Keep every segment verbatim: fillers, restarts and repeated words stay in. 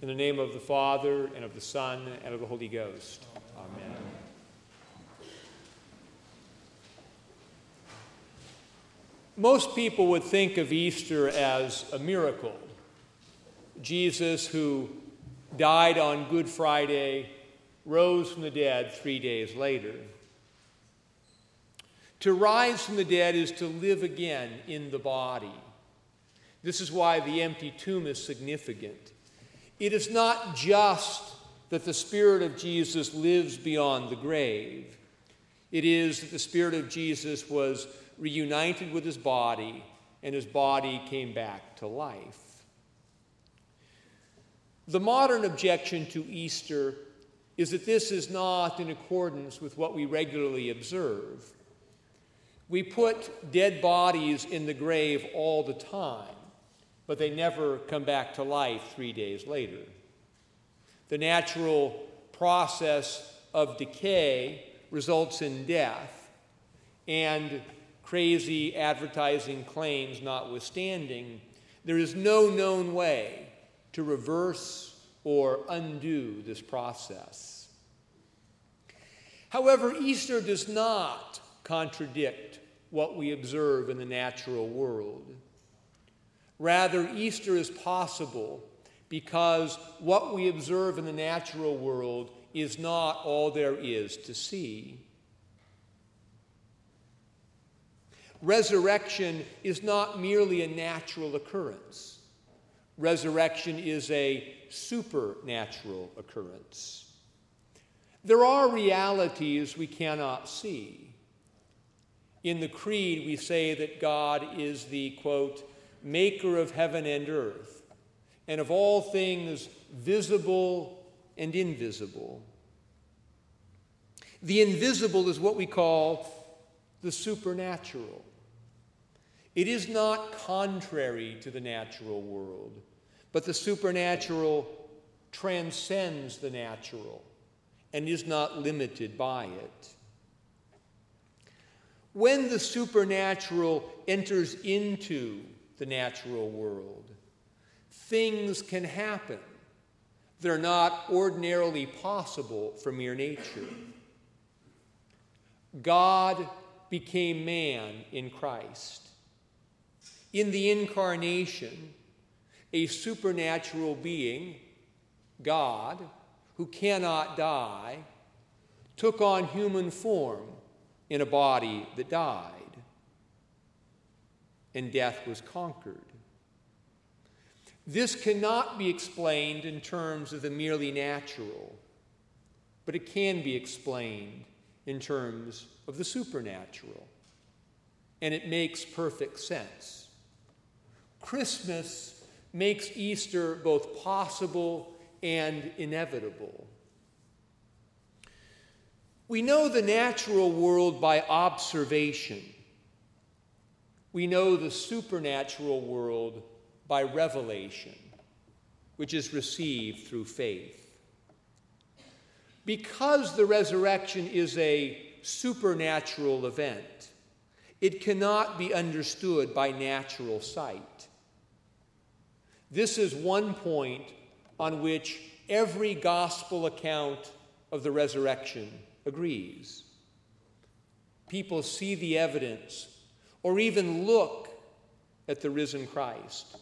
In the name of the Father, and of the Son, and of the Holy Ghost. Amen. Most people would think of Easter as a miracle. Jesus, who died on Good Friday, rose from the dead three days later. To rise from the dead is to live again in the body. This is why the empty tomb is significant. It is not just that the Spirit of Jesus lives beyond the grave. It is that the Spirit of Jesus was reunited with his body, and his body came back to life. The modern objection to Easter is that this is not in accordance with what we regularly observe. We put dead bodies in the grave all the time, but they never come back to life three days later. The natural process of decay results in death, and crazy advertising claims notwithstanding, there is no known way to reverse or undo this process. However, Easter does not contradict what we observe in the natural world. Rather, Easter is possible because what we observe in the natural world is not all there is to see. Resurrection is not merely a natural occurrence. Resurrection is a supernatural occurrence. There are realities we cannot see. In the Creed, we say that God is the, quote, maker of heaven and earth, and of all things visible and invisible. The invisible is what we call the supernatural. It is not contrary to the natural world, but the supernatural transcends the natural and is not limited by it. When the supernatural enters into the natural world, things can happen that are not ordinarily possible for mere nature. God became man in Christ. In the incarnation, a supernatural being, God, who cannot die, took on human form in a body that died. And death was conquered. This cannot be explained in terms of the merely natural, but it can be explained in terms of the supernatural, and it makes perfect sense. Christmas makes Easter both possible and inevitable. We know the natural world by observation. We know the supernatural world by revelation, which is received through faith. Because the resurrection is a supernatural event, it cannot be understood by natural sight. This is one point on which every gospel account of the resurrection agrees. People see the evidence or even look at the risen Christ,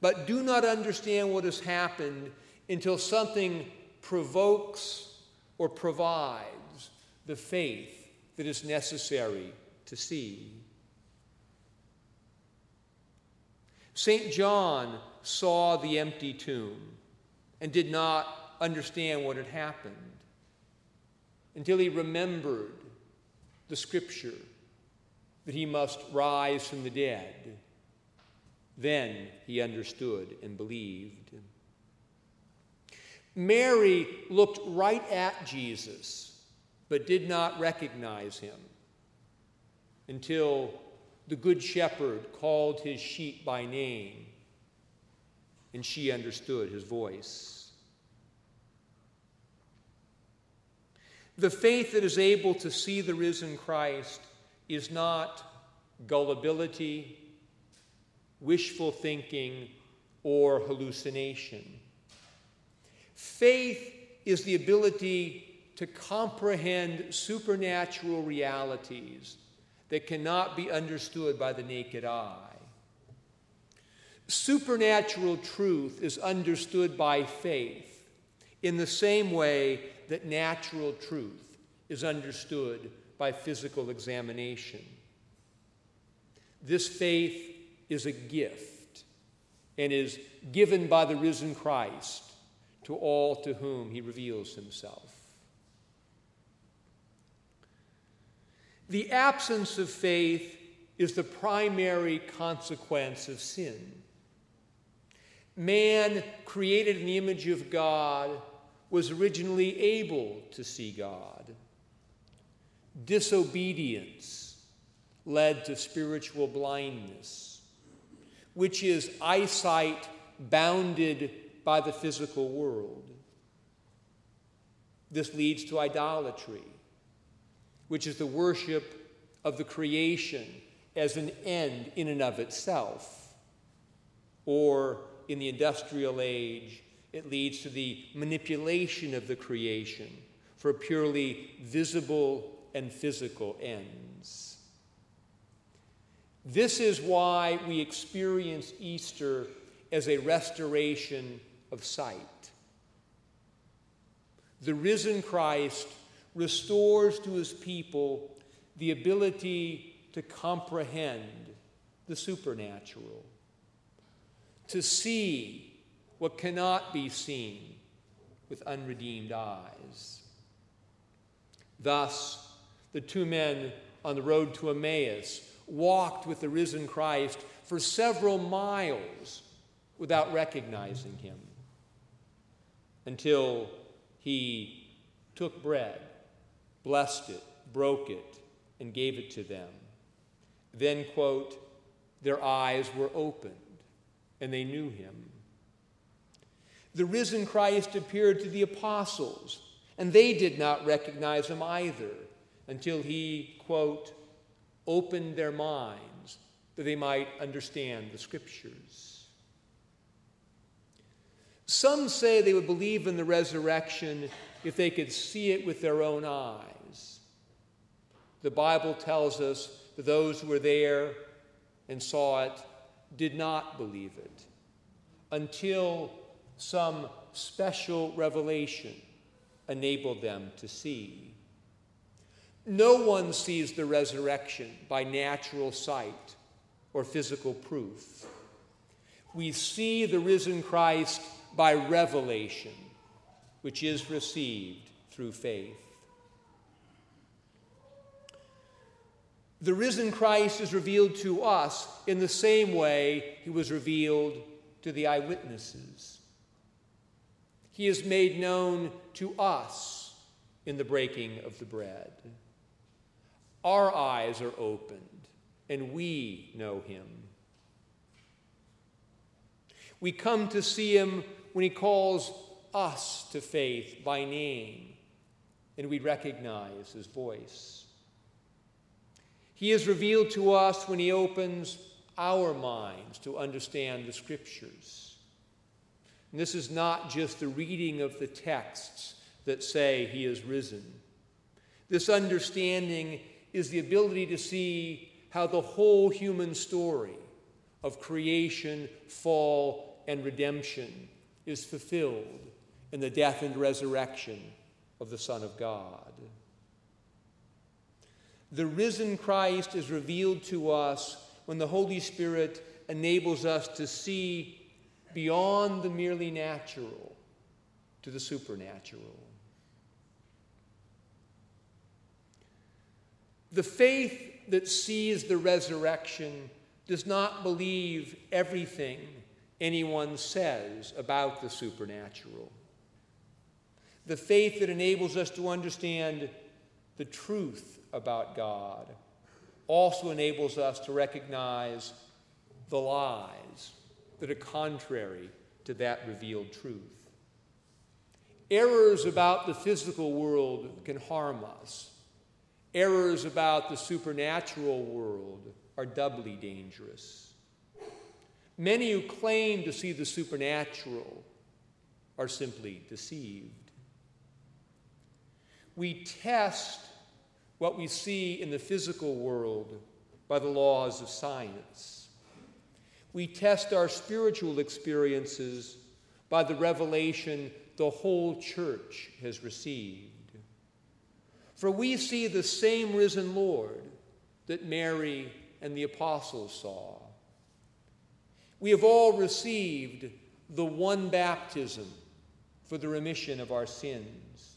but do not understand what has happened until something provokes or provides the faith that is necessary to see. Saint John saw the empty tomb and did not understand what had happened until he remembered the scripture that he must rise from the dead. Then he understood and believed. Mary looked right at Jesus, but did not recognize him until the Good Shepherd called his sheep by name, and she understood his voice. The faith that is able to see the risen Christ is not gullibility, wishful thinking, or hallucination. Faith is the ability to comprehend supernatural realities that cannot be understood by the naked eye. Supernatural truth is understood by faith in the same way that natural truth is understood by physical examination. This faith is a gift and is given by the risen Christ to all to whom he reveals himself. The absence of faith is the primary consequence of sin. Man, created in the image of God, was originally able to see God. Disobedience led to spiritual blindness, which is eyesight bounded by the physical world. This leads to idolatry, which is the worship of the creation as an end in and of itself, or in the industrial age, it leads to the manipulation of the creation for purely visible and physical ends. This is why we experience Easter as a restoration of sight. The risen Christ restores to his people the ability to comprehend the supernatural, to see what cannot be seen with unredeemed eyes. Thus, the two men on the road to Emmaus walked with the risen Christ for several miles without recognizing him, until he took bread, blessed it, broke it, and gave it to them. Then, quote, their eyes were opened, and they knew him. The risen Christ appeared to the apostles, and they did not recognize him either, until he, quote, opened their minds that they might understand the scriptures. Some say they would believe in the resurrection if they could see it with their own eyes. The Bible tells us that those who were there and saw it did not believe it until some special revelation enabled them to see. No one sees the resurrection by natural sight or physical proof. We see the risen Christ by revelation, which is received through faith. The risen Christ is revealed to us in the same way he was revealed to the eyewitnesses. He is made known to us in the breaking of the bread. Our eyes are opened, and we know him. We come to see him when he calls us to faith by name, and we recognize his voice. He is revealed to us when he opens our minds to understand the scriptures. And this is not just the reading of the texts that say he is risen. This understanding is the ability to see how the whole human story of creation, fall, and redemption is fulfilled in the death and resurrection of the Son of God. The risen Christ is revealed to us when the Holy Spirit enables us to see beyond the merely natural to the supernatural. The faith that sees the resurrection does not believe everything anyone says about the supernatural. The faith that enables us to understand the truth about God also enables us to recognize the lies that are contrary to that revealed truth. Errors about the physical world can harm us. Errors about the supernatural world are doubly dangerous. Many who claim to see the supernatural are simply deceived. We test what we see in the physical world by the laws of science. We test our spiritual experiences by the revelation the whole church has received. For we see the same risen Lord that Mary and the apostles saw. We have all received the one baptism for the remission of our sins.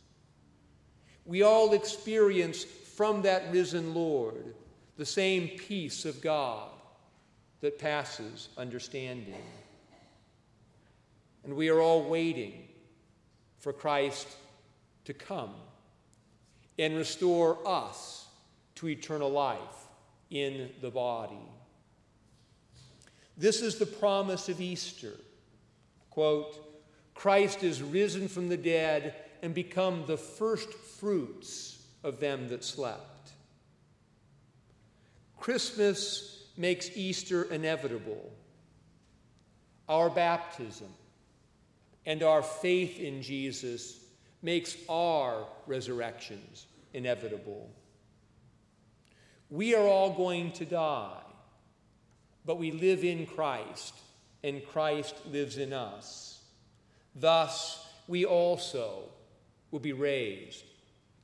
We all experience from that risen Lord the same peace of God that passes understanding. And we are all waiting for Christ to come and restore us to eternal life in the body. This is the promise of Easter. Quote, Christ is risen from the dead and become the first fruits of them that slept. Christmas makes Easter inevitable. Our baptism and our faith in Jesus makes our resurrections inevitable. We are all going to die, but we live in Christ, and Christ lives in us. Thus, we also will be raised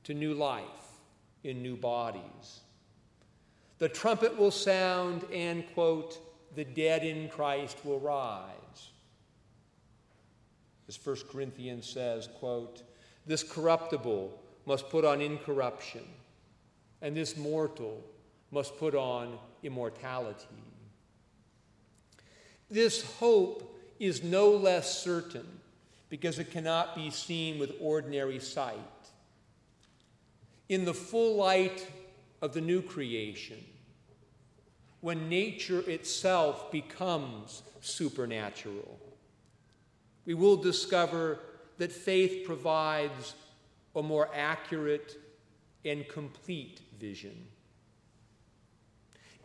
to new life in new bodies. The trumpet will sound and, quote, the dead in Christ will rise. As First Corinthians says, quote, this corruptible must put on incorruption, and this mortal must put on immortality. This hope is no less certain because it cannot be seen with ordinary sight. In the full light of the new creation, when nature itself becomes supernatural, we will discover that faith provides a more accurate and complete vision.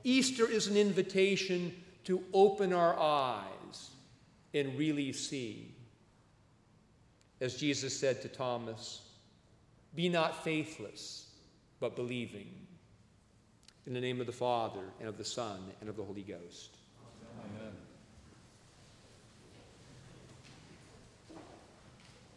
Easter is an invitation to open our eyes and really see. As Jesus said to Thomas, be not faithless, but believing. In the name of the Father, and of the Son, and of the Holy Ghost. Amen.